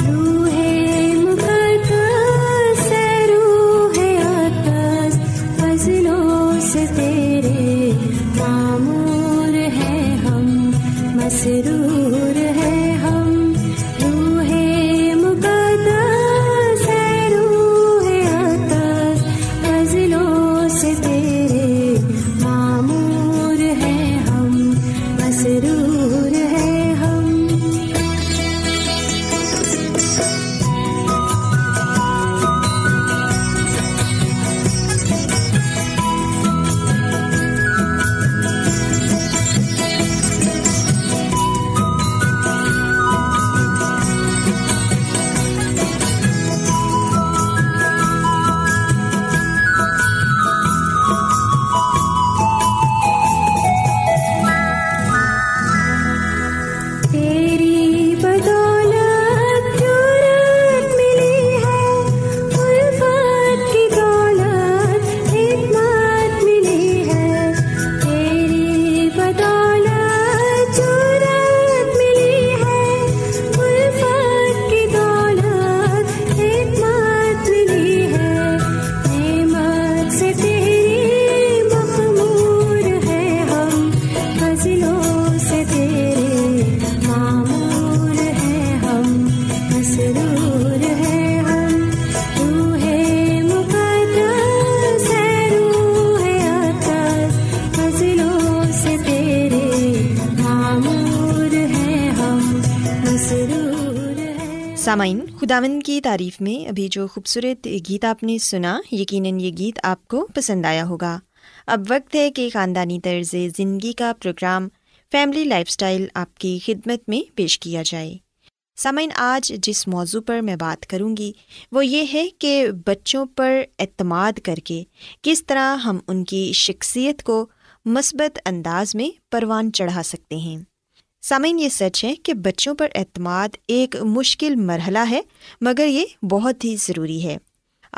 روح مقدس روح اقدس فضلوں سے تیرے معمور ہے، ہم مسرور ہے، ہم روح مقدس روح اقدس فضلوں سے سامعین، خداوند کی تعریف میں ابھی جو خوبصورت گیت آپ نے سنا، یقیناً یہ گیت آپ کو پسند آیا ہوگا۔ اب وقت ہے کہ خاندانی طرز زندگی کا پروگرام فیملی لائف سٹائل آپ کی خدمت میں پیش کیا جائے۔ سامعین، آج جس موضوع پر میں بات کروں گی وہ یہ ہے کہ بچوں پر اعتماد کر کے کس طرح ہم ان کی شخصیت کو مثبت انداز میں پروان چڑھا سکتے ہیں۔ سامعین، یہ سچ ہے کہ بچوں پر اعتماد ایک مشکل مرحلہ ہے، مگر یہ بہت ہی ضروری ہے۔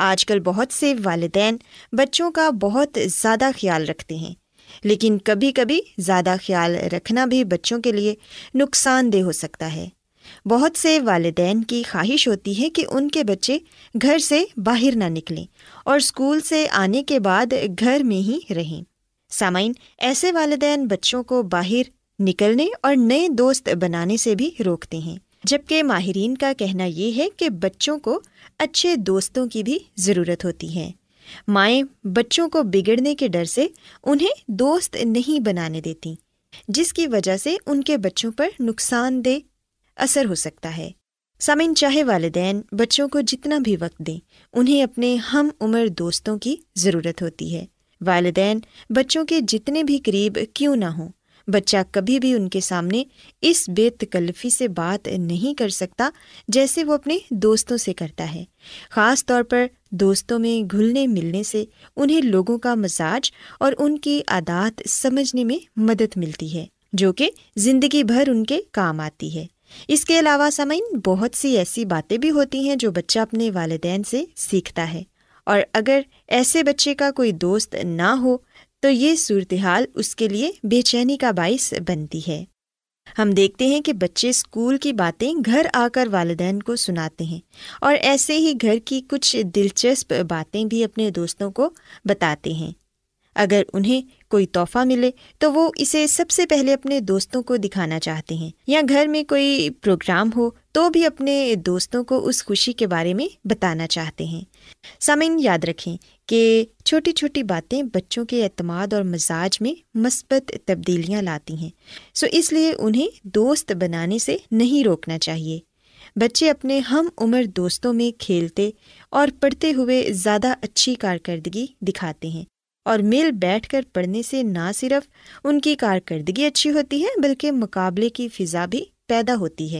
آج کل بہت سے والدین بچوں کا بہت زیادہ خیال رکھتے ہیں، لیکن کبھی کبھی زیادہ خیال رکھنا بھی بچوں کے لیے نقصان دہ ہو سکتا ہے۔ بہت سے والدین کی خواہش ہوتی ہے کہ ان کے بچے گھر سے باہر نہ نکلیں اور اسکول سے آنے کے بعد گھر میں ہی رہیں۔ سامعین، ایسے والدین بچوں کو باہر نکلنے اور نئے دوست بنانے سے بھی روکتے ہیں، جبکہ ماہرین کا کہنا یہ ہے کہ بچوں کو اچھے دوستوں کی بھی ضرورت ہوتی ہے۔ مائیں بچوں کو بگڑنے کے ڈر سے انہیں دوست نہیں بنانے دیتی، جس کی وجہ سے ان کے بچوں پر نقصان دہ اثر ہو سکتا ہے۔ سامعین، چاہے والدین بچوں کو جتنا بھی وقت دیں، انہیں اپنے ہم عمر دوستوں کی ضرورت ہوتی ہے۔ والدین بچوں کے جتنے بھی قریب کیوں نہ ہوں، بچہ کبھی بھی ان کے سامنے اس بے تکلفی سے بات نہیں کر سکتا جیسے وہ اپنے دوستوں سے کرتا ہے۔ خاص طور پر دوستوں میں گھلنے ملنے سے انہیں لوگوں کا مزاج اور ان کی عادات سمجھنے میں مدد ملتی ہے، جو کہ زندگی بھر ان کے کام آتی ہے۔ اس کے علاوہ سامعین بہت سی ایسی باتیں بھی ہوتی ہیں جو بچہ اپنے والدین سے سیکھتا ہے، اور اگر ایسے بچے کا کوئی دوست نہ ہو تو یہ صورتحال اس کے لیے بے چینی کا باعث بنتی ہے۔ ہم دیکھتے ہیں کہ بچے اسکول کی باتیں گھر آ کر والدین کو سناتے ہیں، اور ایسے ہی گھر کی کچھ دلچسپ باتیں بھی اپنے دوستوں کو بتاتے ہیں۔ اگر انہیں کوئی تحفہ ملے تو وہ اسے سب سے پہلے اپنے دوستوں کو دکھانا چاہتے ہیں، یا گھر میں کوئی پروگرام ہو تو بھی اپنے دوستوں کو اس خوشی کے بارے میں بتانا چاہتے ہیں۔ سامعین یاد رکھیں کہ چھوٹی چھوٹی باتیں بچوں کے اعتماد اور مزاج میں مثبت تبدیلیاں لاتی ہیں، سو اس لیے انہیں دوست بنانے سے نہیں روکنا چاہیے۔ بچے اپنے ہم عمر دوستوں میں کھیلتے اور پڑھتے ہوئے زیادہ اچھی کارکردگی دکھاتے ہیں، اور مل بیٹھ کر پڑھنے سے نہ صرف ان کی کارکردگی اچھی ہوتی ہے بلکہ مقابلے کی فضا بھی پیدا ہوتی ہے،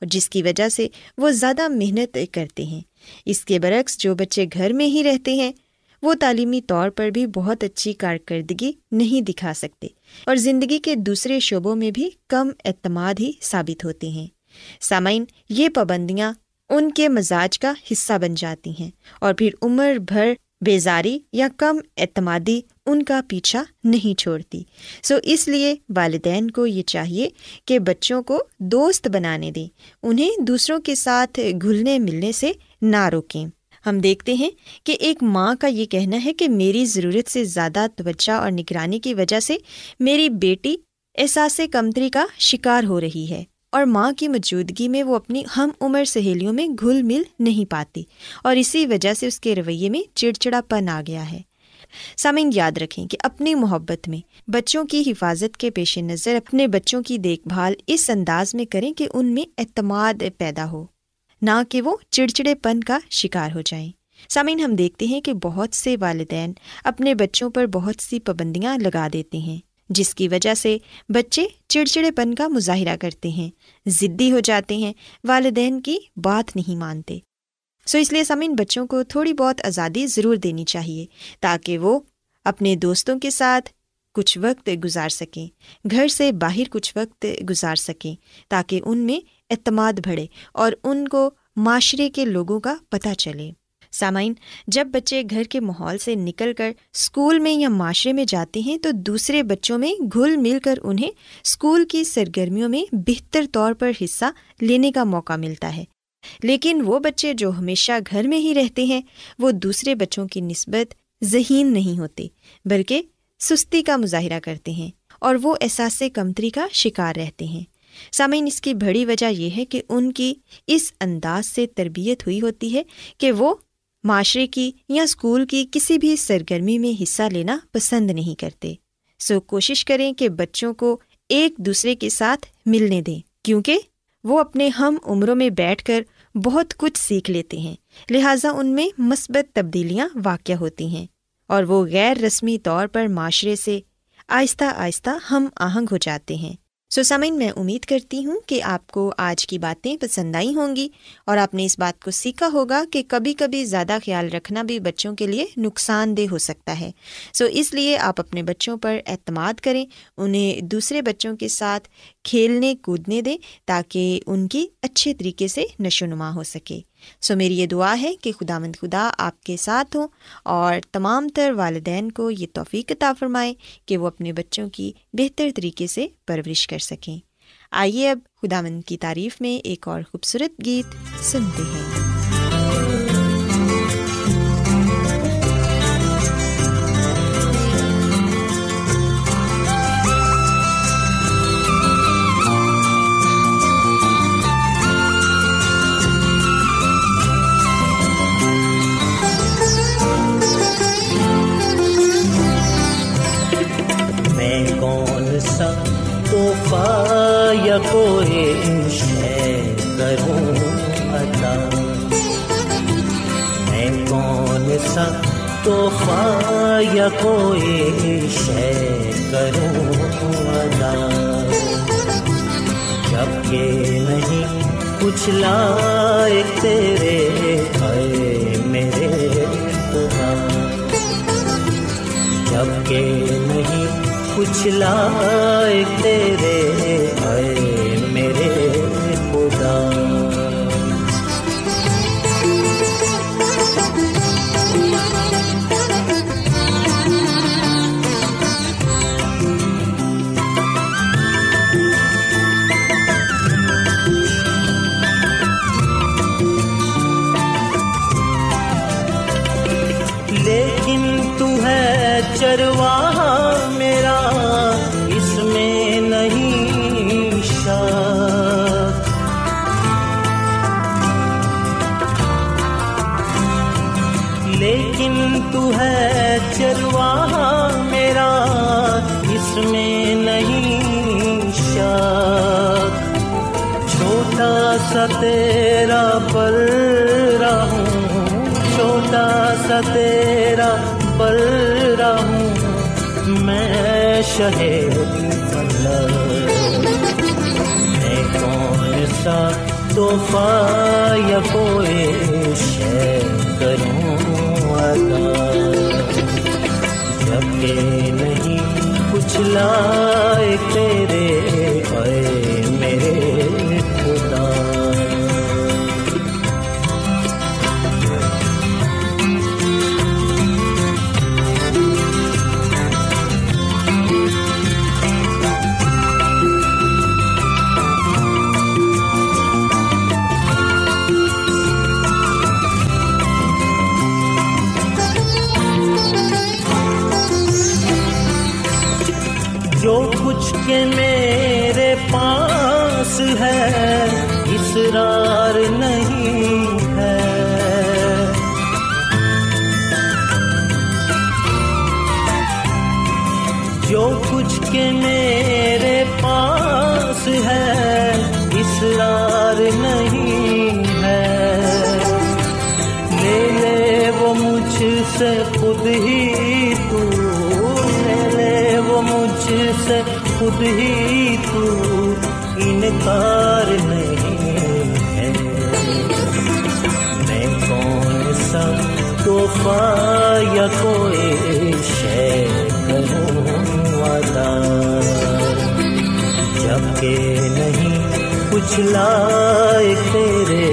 اور جس کی وجہ سے وہ زیادہ محنت کرتے ہیں۔ اس کے برعکس جو بچے گھر میں ہی رہتے ہیں وہ تعلیمی طور پر بھی بہت اچھی کارکردگی نہیں دکھا سکتے، اور زندگی کے دوسرے شعبوں میں بھی کم اعتماد ہی ثابت ہوتے ہیں۔ سامعین یہ پابندیاں ان کے مزاج کا حصہ بن جاتی ہیں، اور پھر عمر بھر بیزاری یا کم اعتمادی ان کا پیچھا نہیں چھوڑتی۔ سو اس لیے والدین کو یہ چاہیے کہ بچوں کو دوست بنانے دیں، انہیں دوسروں کے ساتھ گھلنے ملنے سے نہ روکیں۔ ہم دیکھتے ہیں کہ ایک ماں کا یہ کہنا ہے کہ میری ضرورت سے زیادہ توجہ اور نگرانی کی وجہ سے میری بیٹی احساس کمتری کا شکار ہو رہی ہے، اور ماں کی موجودگی میں وہ اپنی ہم عمر سہیلیوں میں گھل مل نہیں پاتی، اور اسی وجہ سے اس کے رویے میں چڑچڑا پن آ گیا ہے۔ سامعین یاد رکھیں کہ اپنی محبت میں بچوں کی حفاظت کے پیش نظر اپنے بچوں کی دیکھ بھال اس انداز میں کریں کہ ان میں اعتماد پیدا ہو، نہ کہ وہ چڑچڑے پن کا شکار ہو جائیں۔ سامعین ہم دیکھتے ہیں کہ بہت سے والدین اپنے بچوں پر بہت سی پابندیاں لگا دیتے ہیں، جس کی وجہ سے بچے چڑچڑے پن کا مظاہرہ کرتے ہیں، ضدی ہو جاتے ہیں، والدین کی بات نہیں مانتے۔ سو اس لیے سامعین بچوں کو تھوڑی بہت آزادی ضرور دینی چاہیے تاکہ وہ اپنے دوستوں کے ساتھ کچھ وقت گزار سکیں، گھر سے باہر کچھ وقت گزار سکیں، تاکہ ان میں اعتماد بڑھے اور ان کو معاشرے کے لوگوں کا پتہ چلے۔ سامعین جب بچے گھر کے ماحول سے نکل کر اسکول میں یا معاشرے میں جاتے ہیں تو دوسرے بچوں میں گھل مل کر انہیں اسکول کی سرگرمیوں میں بہتر طور پر حصہ لینے کا موقع ملتا ہے، لیکن وہ بچے جو ہمیشہ گھر میں ہی رہتے ہیں وہ دوسرے بچوں کی نسبت ذہین نہیں ہوتے بلکہ سستی کا مظاہرہ کرتے ہیں، اور وہ احساس کمتری کا شکار رہتے ہیں۔ سامعین اس کی بڑی وجہ یہ ہے کہ ان کی اس انداز سے تربیت ہوئی ہوتی ہے کہ وہ معاشرے کی یا اسکول کی کسی بھی سرگرمی میں حصہ لینا پسند نہیں کرتے۔ سو کوشش کریں کہ بچوں کو ایک دوسرے کے ساتھ ملنے دیں، کیونکہ وہ اپنے ہم عمروں میں بیٹھ کر بہت کچھ سیکھ لیتے ہیں، لہٰذا ان میں مثبت تبدیلیاں واقع ہوتی ہیں، اور وہ غیر رسمی طور پر معاشرے سے آہستہ آہستہ ہم آہنگ ہو جاتے ہیں۔ سو سامعین میں امید کرتی ہوں کہ آپ کو آج کی باتیں پسند آئی ہوں گی، اور آپ نے اس بات کو سیکھا ہوگا کہ کبھی کبھی زیادہ خیال رکھنا بھی بچوں کے لیے نقصان دہ ہو سکتا ہے۔ سو اس لیے آپ اپنے بچوں پر اعتماد کریں، انہیں دوسرے بچوں کے ساتھ کھیلنے کودنے دیں تاکہ ان کی اچھے طریقے سے نشو و نما ہو سکے۔ سو میری یہ دعا ہے کہ خداوند خدا آپ کے ساتھ ہوں، اور تمام تر والدین کو یہ توفیق عطا فرمائے کہ وہ اپنے بچوں کی بہتر طریقے سے پرورش کر سکیں۔ آئیے اب خداوند کی تعریف میں ایک اور خوبصورت گیت سنتے ہیں۔ کوئی عشق کروں عطا، میں کون سا تحفہ یا کوئی عشق کروں عطا، جب کہ نہیں کچھ لائق تیرے ہے میرے خدا، جب کہ نہیں کچھ جھلائے تیرے آئے میرے خدا، لیکن تو ہے چرواہا میرا اس میں نہیں شک، لیکن تو ہے چرواہا میرا اس میں نہیں شک، چھوٹا سا تیرا پر رہوں، چھوٹا سا تیرا بل رہوں میں شہید میں، کون سا تحفہ یا کوئی شے کروں ادا، جب کہ نہیں کچھ لائق تیرے اے میرے خدا۔ جو کچھ کے میرے پاس ہے اسرار نہیں ہے، جو کچھ کے میرے پاس ہے اسرار نہیں ہے، لے لے وہ مجھ سے خود ہی تو، مجھ سے خود ہی تو، انکار نہیں ہے، میں کون سا تحفہ یا کوئی شے کروں ادا، جب کہ نہیں کچھ لائق تیرے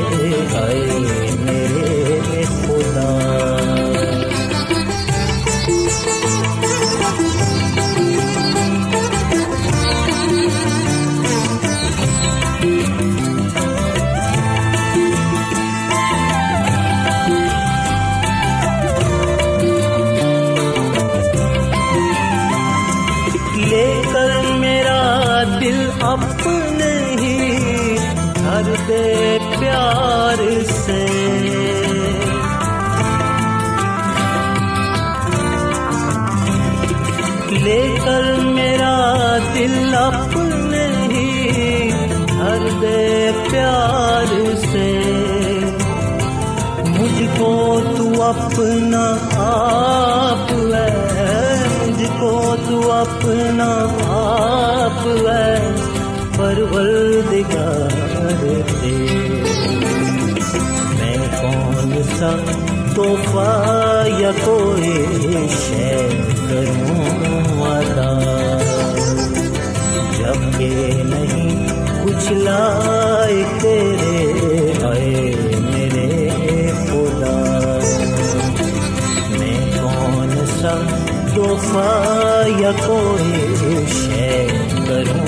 آئے میرے خدا۔ اپنے ہی گھر دے پیار سے، لے کر میرا دل اپنے ہی گھر دے پیار سے، مجھ کو تو اپنا آپ ہے، مجھ کو تو اپنا آپ ہے، پروردگار دے میں کون سا تحفہ یا کوئی شے کروں ادا، جب کہ نہیں کچھ لائق تیرے آئے میرے خدا، میں کون سا تحفہ یا کوئی شے کروں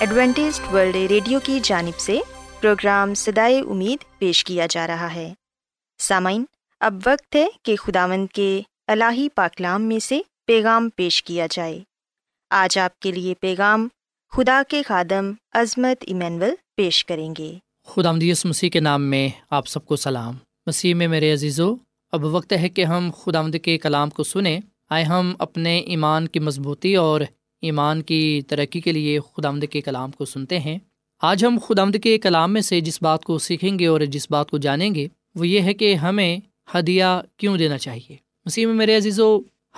ایڈوینٹسٹ ورلڈ ریڈیو کی جانب سے پروگرام صدائے امید پیش کیا جا رہا ہے۔ سامعین، اب وقت ہے کہ خداوند کے الہی پاکلام میں سے پیغام پیش کیا جائے۔ آج آپ کے لیے پیغام خدا کے خادم عظمت ایمینول پیش کریں گے۔ خداوند یسوع مسیح کے نام میں آپ سب کو سلام۔ مسیح میں میرے عزیزو، اب وقت ہے کہ ہم خداوند کے کلام کو سنیں۔ آئے ہم اپنے ایمان کی مضبوطی اور ایمان کی ترقی کے لیے خداوند کے کلام کو سنتے ہیں۔ آج ہم خداوند کے کلام میں سے جس بات کو سیکھیں گے اور جس بات کو جانیں گے وہ یہ ہے کہ ہمیں ہدیہ کیوں دینا چاہیے۔ مسیح میں میرے عزیزو،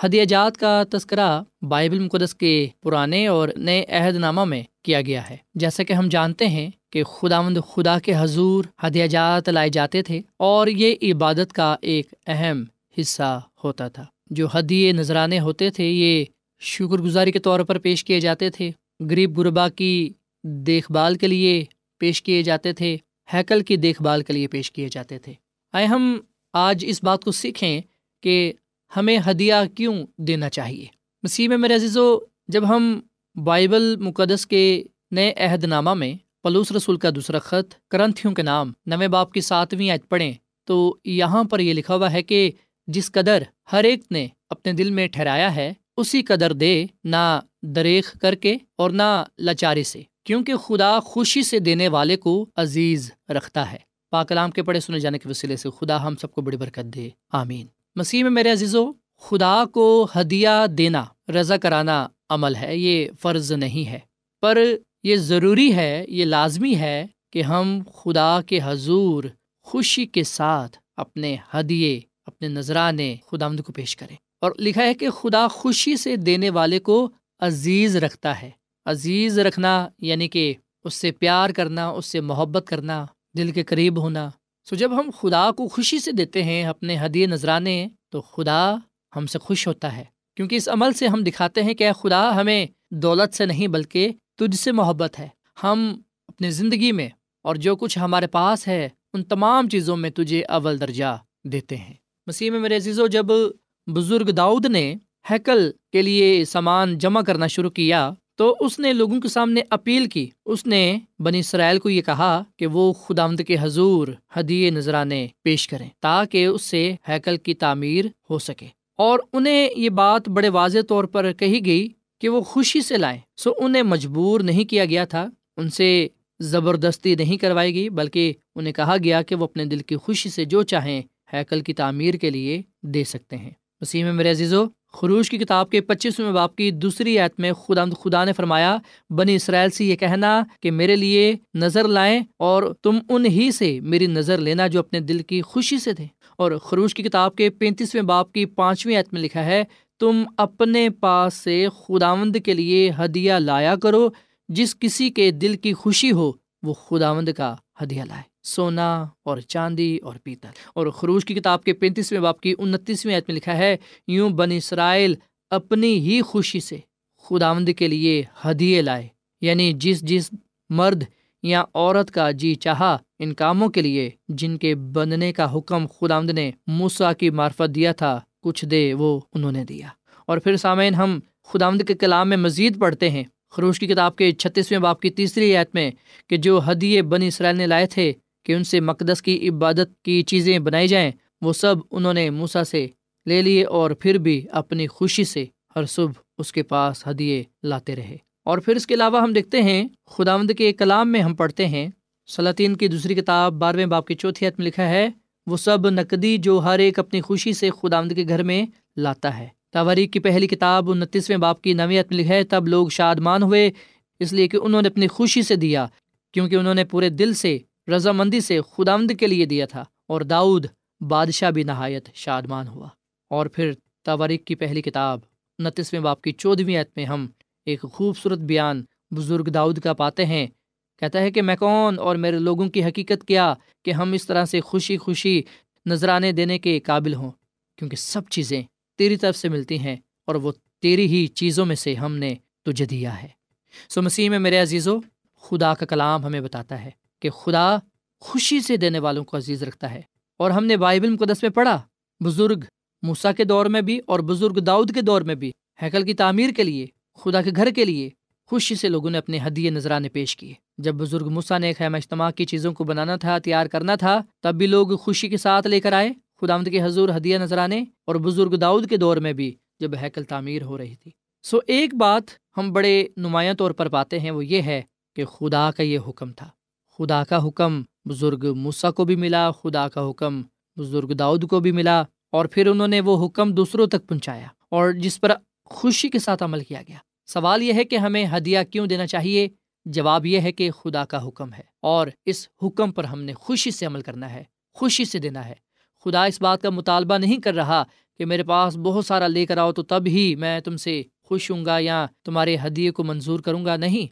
ہدیہ جات کا تذکرہ بائبل مقدس کے پرانے اور نئے عہد نامہ میں کیا گیا ہے۔ جیسا کہ ہم جانتے ہیں کہ خداوند خدا کے حضور ہدیہ جات لائے جاتے تھے اور یہ عبادت کا ایک اہم حصہ ہوتا تھا۔ جو ہدیے نذرانے ہوتے تھے یہ شکر گزاری کے طور پر پیش کیے جاتے تھے، غریب غربا کی دیکھ بھال کے لیے پیش کیے جاتے تھے، ہیکل کی دیکھ بھال کے لیے پیش کیے جاتے تھے۔ آئے ہم آج اس بات کو سیکھیں کہ ہمیں ہدیہ کیوں دینا چاہیے۔ مسیح میں میرے عزیزو، جب ہم بائبل مقدس کے نئے عہد نامہ میں پلوس رسول کا دوسرا خط کرنتھیوں کے نام 9:7 آیت پڑھیں تو یہاں پر یہ لکھا ہوا ہے کہ جس قدر ہر ایک نے اپنے دل میں ٹھہرایا ہے اسی قدر دے، نہ دریغ کر کے اور نہ لاچاری سے، کیونکہ خدا خوشی سے دینے والے کو عزیز رکھتا ہے۔ پاک کلام کے پڑھے سنے جانے کے وسیلے سے خدا ہم سب کو بڑی برکت دے، آمین۔ مسیح میں میرے عزیزو، خدا کو ہدیہ دینا رضا کرانہ عمل ہے، یہ فرض نہیں ہے، پر یہ ضروری ہے، یہ لازمی ہے کہ ہم خدا کے حضور خوشی کے ساتھ اپنے ہدیے، اپنے نذرانے خداوند کو پیش کریں۔ اور لکھا ہے کہ خدا خوشی سے دینے والے کو عزیز رکھتا ہے۔ عزیز رکھنا یعنی کہ اس سے پیار کرنا، اس سے محبت کرنا، دل کے قریب ہونا۔ سو جب ہم خدا کو خوشی سے دیتے ہیں اپنے ہدیے نذرانے تو خدا ہم سے خوش ہوتا ہے، کیونکہ اس عمل سے ہم دکھاتے ہیں کہ اے خدا، ہمیں دولت سے نہیں بلکہ تجھ سے محبت ہے۔ ہم اپنی زندگی میں اور جو کچھ ہمارے پاس ہے ان تمام چیزوں میں تجھے اول درجہ دیتے ہیں۔ مسیح میں میرے عزیزو، جب بزرگ داؤد نے ہیکل کے لیے سامان جمع کرنا شروع کیا تو اس نے لوگوں کے سامنے اپیل کی، اس نے بنی اسرائیل کو یہ کہا کہ وہ خداوند کے حضور ہدیے نذرانے پیش کریں تاکہ اس سے ہیکل کی تعمیر ہو سکے، اور انہیں یہ بات بڑے واضح طور پر کہی گئی کہ وہ خوشی سے لائیں۔ سو انہیں مجبور نہیں کیا گیا تھا، ان سے زبردستی نہیں کروائی گئی، بلکہ انہیں کہا گیا کہ وہ اپنے دل کی خوشی سے جو چاہیں ہیکل کی تعمیر کے لیے دے سکتے ہیں۔ مسیح میں میرے عزیزو، خروج کی کتاب کے 25 کی 2 آیت میں خدا نے فرمایا، بنی اسرائیل سے یہ کہنا کہ میرے لیے نظر لائیں اور تم انہی سے میری نظر لینا جو اپنے دل کی خوشی سے تھے۔ اور خروج کی کتاب کے 35 کی 5 آیت میں لکھا ہے، تم اپنے پاس سے خداوند کے لیے ہدیہ لایا کرو، جس کسی کے دل کی خوشی ہو وہ خداوند کا ہدیہ لائے، سونا اور چاندی اور پیتل۔ اور خروج کی کتاب کے 35 کی 29 آیت میں لکھا ہے، یوں بنی اسرائیل اپنی ہی خوشی سے خداوند کے لیے ہدیے لائے، یعنی جس مرد یا عورت کا جی چاہا ان کاموں کے لیے جن کے بننے کا حکم خداوند نے موسیٰ کی معرفت دیا تھا، کچھ دے وہ انہوں نے دیا۔ اور پھر سامعین، ہم خداوند کے کلام میں مزید پڑھتے ہیں خروج کی کتاب کے 36 کی 3 آیت میں کہ جو ہدیے بنی اسرائیل نے لائے تھے کہ ان سے مقدس کی عبادت کی چیزیں بنائی جائیں، وہ سب انہوں نے موسیٰ سے لے لیے اور پھر بھی اپنی خوشی سے ہر صبح اس کے پاس ہدیے لاتے رہے۔ اور پھر اس کے علاوہ ہم دیکھتے ہیں خداوند کے کلام میں ہم پڑھتے ہیں سلاطین کی 2 کتاب 12 کی 4 آیت میں لکھا ہے، وہ سب نقدی جو ہر ایک اپنی خوشی سے خداوند کے گھر میں لاتا ہے، تواریخ کی پہلی کتاب 29ویں باب کی 9ویں آیت میں لکھا ہے، تب لوگ شادمان ہوئے اس لیے کہ انہوں نے اپنی خوشی سے دیا، کیونکہ انہوں نے پورے دل سے رضامندی سے خداوند کے لیے دیا تھا، اور داؤد بادشاہ بھی نہایت شادمان ہوا۔ اور پھر تواریخ کی پہلی کتاب 29ویں باب کی 14ویں آیت میں ہم ایک خوبصورت بیان بزرگ داؤد کا پاتے ہیں، کہتا ہے کہ میں کون اور میرے لوگوں کی حقیقت کیا کہ ہم اس طرح سے خوشی خوشی نذرانے دینے کے قابل ہوں، کیونکہ سب چیزیں تیری طرف سے ملتی ہیں اور وہ تیری ہی چیزوں میں سے ہم نے تجھے دیا ہے۔ سو مسیح میں میرے عزیزو، خدا کا کلام ہمیں بتاتا ہے کہ خدا خوشی سے دینے والوں کو عزیز رکھتا ہے، اور ہم نے بائبل مقدس میں پڑھا بزرگ موسیٰ کے دور میں بھی اور بزرگ داؤد کے دور میں بھی ہیکل کی تعمیر کے لیے، خدا کے گھر کے لیے خوشی سے لوگوں نے اپنے ہدیے نذرانے پیش کیے۔ جب بزرگ موسیٰ نے خیمہ اجتماع کی چیزوں کو بنانا تھا، تیار کرنا تھا، تب بھی لوگ خوشی کے ساتھ لے کر آئے خداوند کے حضور ہدیہ نذرانے، اور بزرگ داؤد کے دور میں بھی جب ہیکل تعمیر ہو رہی تھی۔ سو ایک بات ہم بڑے نمایاں طور پر پاتے ہیں، وہ یہ ہے کہ خدا کا یہ حکم تھا، خدا کا حکم بزرگ موسیٰ کو بھی ملا، خدا کا حکم بزرگ داؤد کو بھی ملا، اور پھر انہوں نے وہ حکم دوسروں تک پہنچایا اور جس پر خوشی کے ساتھ عمل کیا گیا۔ سوال یہ ہے کہ ہمیں ہدیہ کیوں دینا چاہیے؟ جواب یہ ہے کہ خدا کا حکم ہے اور اس حکم پر ہم نے خوشی سے عمل کرنا ہے، خوشی سے دینا ہے۔ خدا اس بات کا مطالبہ نہیں کر رہا کہ میرے پاس بہت سارا لے کر آؤ تو تب ہی میں تم سے خوش ہوں گا یا تمہارے ہدیے کو منظور کروں گا، نہیں۔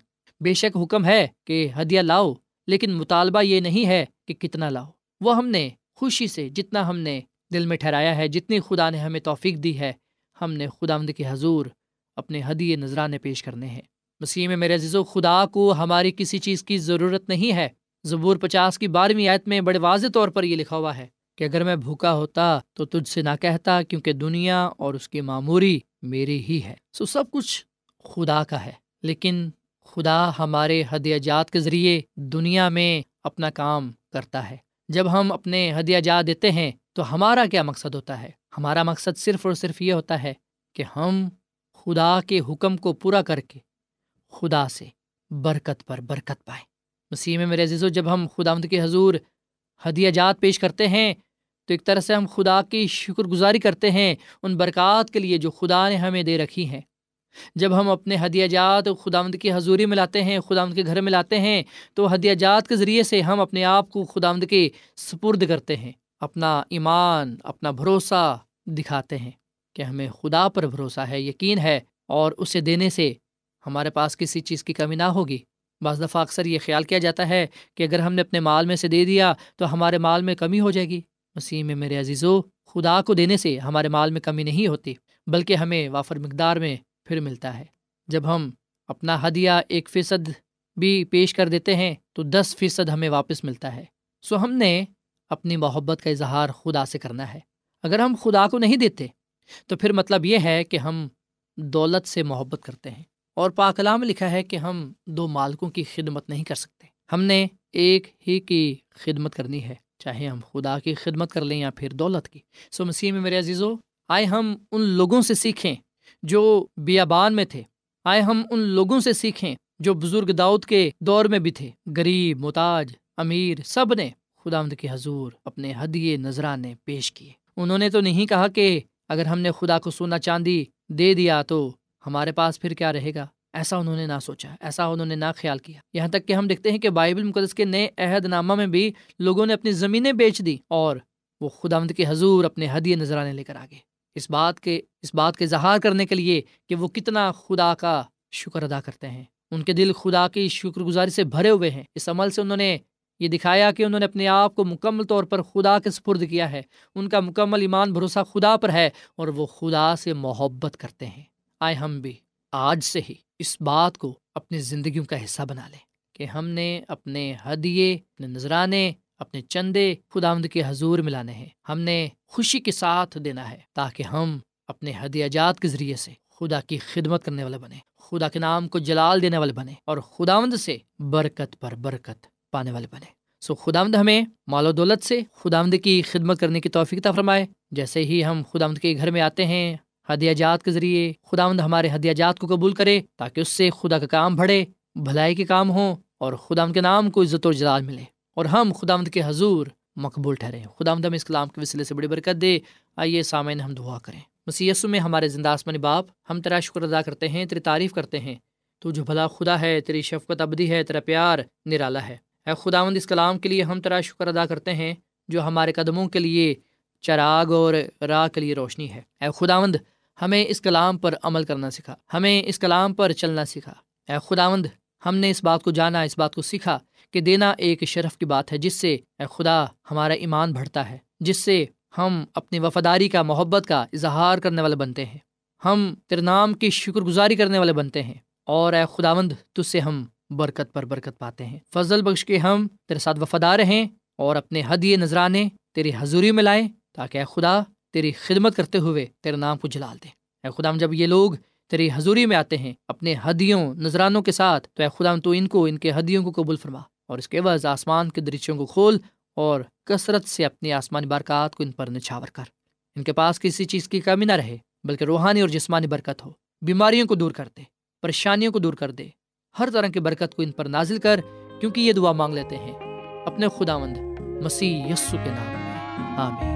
بے شک حکم ہے کہ ہدیہ لاؤ، لیکن مطالبہ یہ نہیں ہے کہ کتنا لاؤ۔ وہ ہم نے خوشی سے جتنا ہم نے دل میں ٹھہرایا ہے، جتنی خدا نے ہمیں توفیق دی ہے، ہم نے خداوند کے حضور اپنے ہدیے نذرانے پیش کرنے ہیں۔ مسیح میں میرے عزیزو، خدا کو ہماری کسی چیز کی ضرورت نہیں ہے۔ زبور 50 کی 12ویں آیت میں بڑے واضح طور پر یہ لکھا ہوا ہے کہ اگر میں بھوکا ہوتا تو تجھ سے نہ کہتا، کیونکہ دنیا اور اس کی معموری میری ہی ہے۔ سو سب کچھ خدا کا ہے، لیکن خدا ہمارے ہدیہ جات کے ذریعے دنیا میں اپنا کام کرتا ہے۔ جب ہم اپنے ہدیہ جات دیتے ہیں تو ہمارا کیا مقصد ہوتا ہے؟ ہمارا مقصد صرف اور صرف یہ ہوتا ہے کہ ہم خدا کے حکم کو پورا کر کے خدا سے برکت پر برکت پائیں۔ مسیح میں میرے عزیزو، جب ہم خداوند کے حضور ہدیہ جات پیش کرتے ہیں تو ایک طرح سے ہم خدا کی شکر گزاری کرتے ہیں ان برکات کے لیے جو خدا نے ہمیں دے رکھی ہیں۔ جب ہم اپنے ہدیہ جات خداوند کی حضوری میں لاتے ہیں، خداوند کے گھر میں لاتے ہیں، تو ہدیہ جات کے ذریعے سے ہم اپنے آپ کو خداوند کے سپرد کرتے ہیں، اپنا ایمان، اپنا بھروسہ دکھاتے ہیں کہ ہمیں خدا پر بھروسہ ہے، یقین ہے، اور اسے دینے سے ہمارے پاس کسی چیز کی کمی نہ ہوگی۔ بعض دفعہ اکثر یہ خیال کیا جاتا ہے کہ اگر ہم نے اپنے مال میں سے دے دیا تو ہمارے مال میں کمی ہو جائے گی۔ مسیح میں میرے عزیزو، خدا کو دینے سے ہمارے مال میں کمی نہیں ہوتی، بلکہ ہمیں وافر مقدار میں پھر ملتا ہے۔ جب ہم اپنا ہدیہ 1% بھی پیش کر دیتے ہیں تو 10% ہمیں واپس ملتا ہے۔ سو ہم نے اپنی محبت کا اظہار خدا سے کرنا ہے۔ اگر ہم خدا کو نہیں دیتے تو پھر مطلب یہ ہے کہ ہم دولت سے محبت کرتے ہیں، اور پاک کلام میں لکھا ہے کہ ہم دو مالکوں کی خدمت نہیں کر سکتے، ہم نے ایک ہی کی خدمت کرنی ہے، چاہے ہم خدا کی خدمت کر لیں یا پھر دولت کی۔ سو مسیح میں میرے عزیزو، آئے ہم ان لوگوں سے سیکھیں جو بیابان میں تھے، آئے ہم ان لوگوں سے سیکھیں جو بزرگ داؤد کے دور میں بھی تھے۔ غریب، محتاج، امیر، سب نے خداوند کے حضور اپنے ہدیے نذرانے پیش کیے۔ انہوں نے تو نہیں کہا کہ اگر ہم نے خدا کو سونا چاندی دے دیا تو ہمارے پاس پھر کیا رہے گا، ایسا انہوں نے نہ سوچا، ایسا انہوں نے نہ خیال کیا، یہاں تک کہ ہم دیکھتے ہیں کہ بائبل مقدس کے نئے عہد نامہ میں بھی لوگوں نے اپنی زمینیں بیچ دی اور وہ خداوند کے حضور اپنے ہدیے نذرانے لے کر آ گئے، اس بات کے اظہار کرنے کے لیے کہ وہ کتنا خدا کا شکر ادا کرتے ہیں۔ ان کے دل خدا کی شکر گزاری سے بھرے ہوئے ہیں۔ اس عمل سے انہوں نے یہ دکھایا کہ انہوں نے اپنے آپ کو مکمل طور پر خدا کے سپرد کیا ہے، ان کا مکمل ایمان بھروسہ خدا پر ہے، اور وہ خدا سے محبت کرتے ہیں۔ آئے ہم بھی آج سے ہی اس بات کو اپنی زندگیوں کا حصہ بنا لیں کہ ہم نے اپنے ہدیے، اپنے نذرانے، اپنے چندے خداوند کے حضور ملانے ہیں، ہم نے خوشی کے ساتھ دینا ہے، تاکہ ہم اپنے ہدیہ جات کے ذریعے سے خدا کی خدمت کرنے والے بنے، خدا کے نام کو جلال دینے والے بنے، اور خداوند سے برکت پر برکت پانے والے بنے۔ سو خداوند ہمیں مال و دولت سے خداوند کی خدمت کرنے کی توفیق عطا فرمائے۔ جیسے ہی ہم خداوند کے گھر میں آتے ہیں ہدیہ جات کے ذریعے، خداوند ہمارے ہدیہ جات کو قبول کرے، تاکہ اس سے خدا کا کام بڑھے، بھلائی کے کام ہوں، اور خداوند کے نام کو عزت و جلال ملے، اور ہم خداوند کے حضور مقبول ٹھہریں۔ خداوند ہمیں اس کلام کے وسیلے سے بڑی برکت دے۔ آئیے سامعین ہم دعا کریں۔ مسیح یسوع میں ہمارے زندہ آسمانی باپ، ہم تیرا شکر ادا کرتے ہیں، تیری تعریف کرتے ہیں، تو جو بھلا خدا ہے، تیری شفقت ابدی ہے، تیرا پیار نرالا ہے۔ اے خداوند، اس کلام کے لیے ہم تیرا شکر ادا کرتے ہیں جو ہمارے قدموں کے لیے چراغ اور راہ کے لیے روشنی ہے۔ اے خداوند، ہمیں اس کلام پر عمل کرنا سکھا، ہمیں اس کلام پر چلنا سکھا۔ اے خداوند، ہم نے اس بات کو جانا، اس بات کو سیکھا کہ دینا ایک شرف کی بات ہے، جس سے اے خدا ہمارا ایمان بڑھتا ہے، جس سے ہم اپنی وفاداری کا، محبت کا اظہار کرنے والے بنتے ہیں، ہم تیرے نام کی شکر گزاری کرنے والے بنتے ہیں، اور اے خداوند تجھ سے ہم برکت پر برکت پاتے ہیں۔ فضل بخش کے ہم تیرے ساتھ وفادار رہیں اور اپنے ہدیے نذرانے تیری حضوری میں لائیں، تاکہ اے خدا تیری خدمت کرتے ہوئے تیرے نام کو جلال دیں۔ اے خدا، جب یہ لوگ تیری حضوری میں آتے ہیں اپنے ہدیوں نذرانوں کے ساتھ، تو اے خدا تو ان کو، ان کے ہدیوں کو قبول فرما، اور اس کے عوض آسمان کے درچوں کو کھول اور کثرت سے اپنی آسمانی برکات کو ان پر نچھاور کر، ان کے پاس کسی چیز کی کمی نہ رہے، بلکہ روحانی اور جسمانی برکت ہو۔ بیماریوں کو دور کر دے، پریشانیوں کو دور کر دے، ہر طرح کی برکت کو ان پر نازل کر، کیونکہ یہ دعا مانگ لیتے ہیں اپنے خداوند مسیح یسوع کے نام میں، آمین۔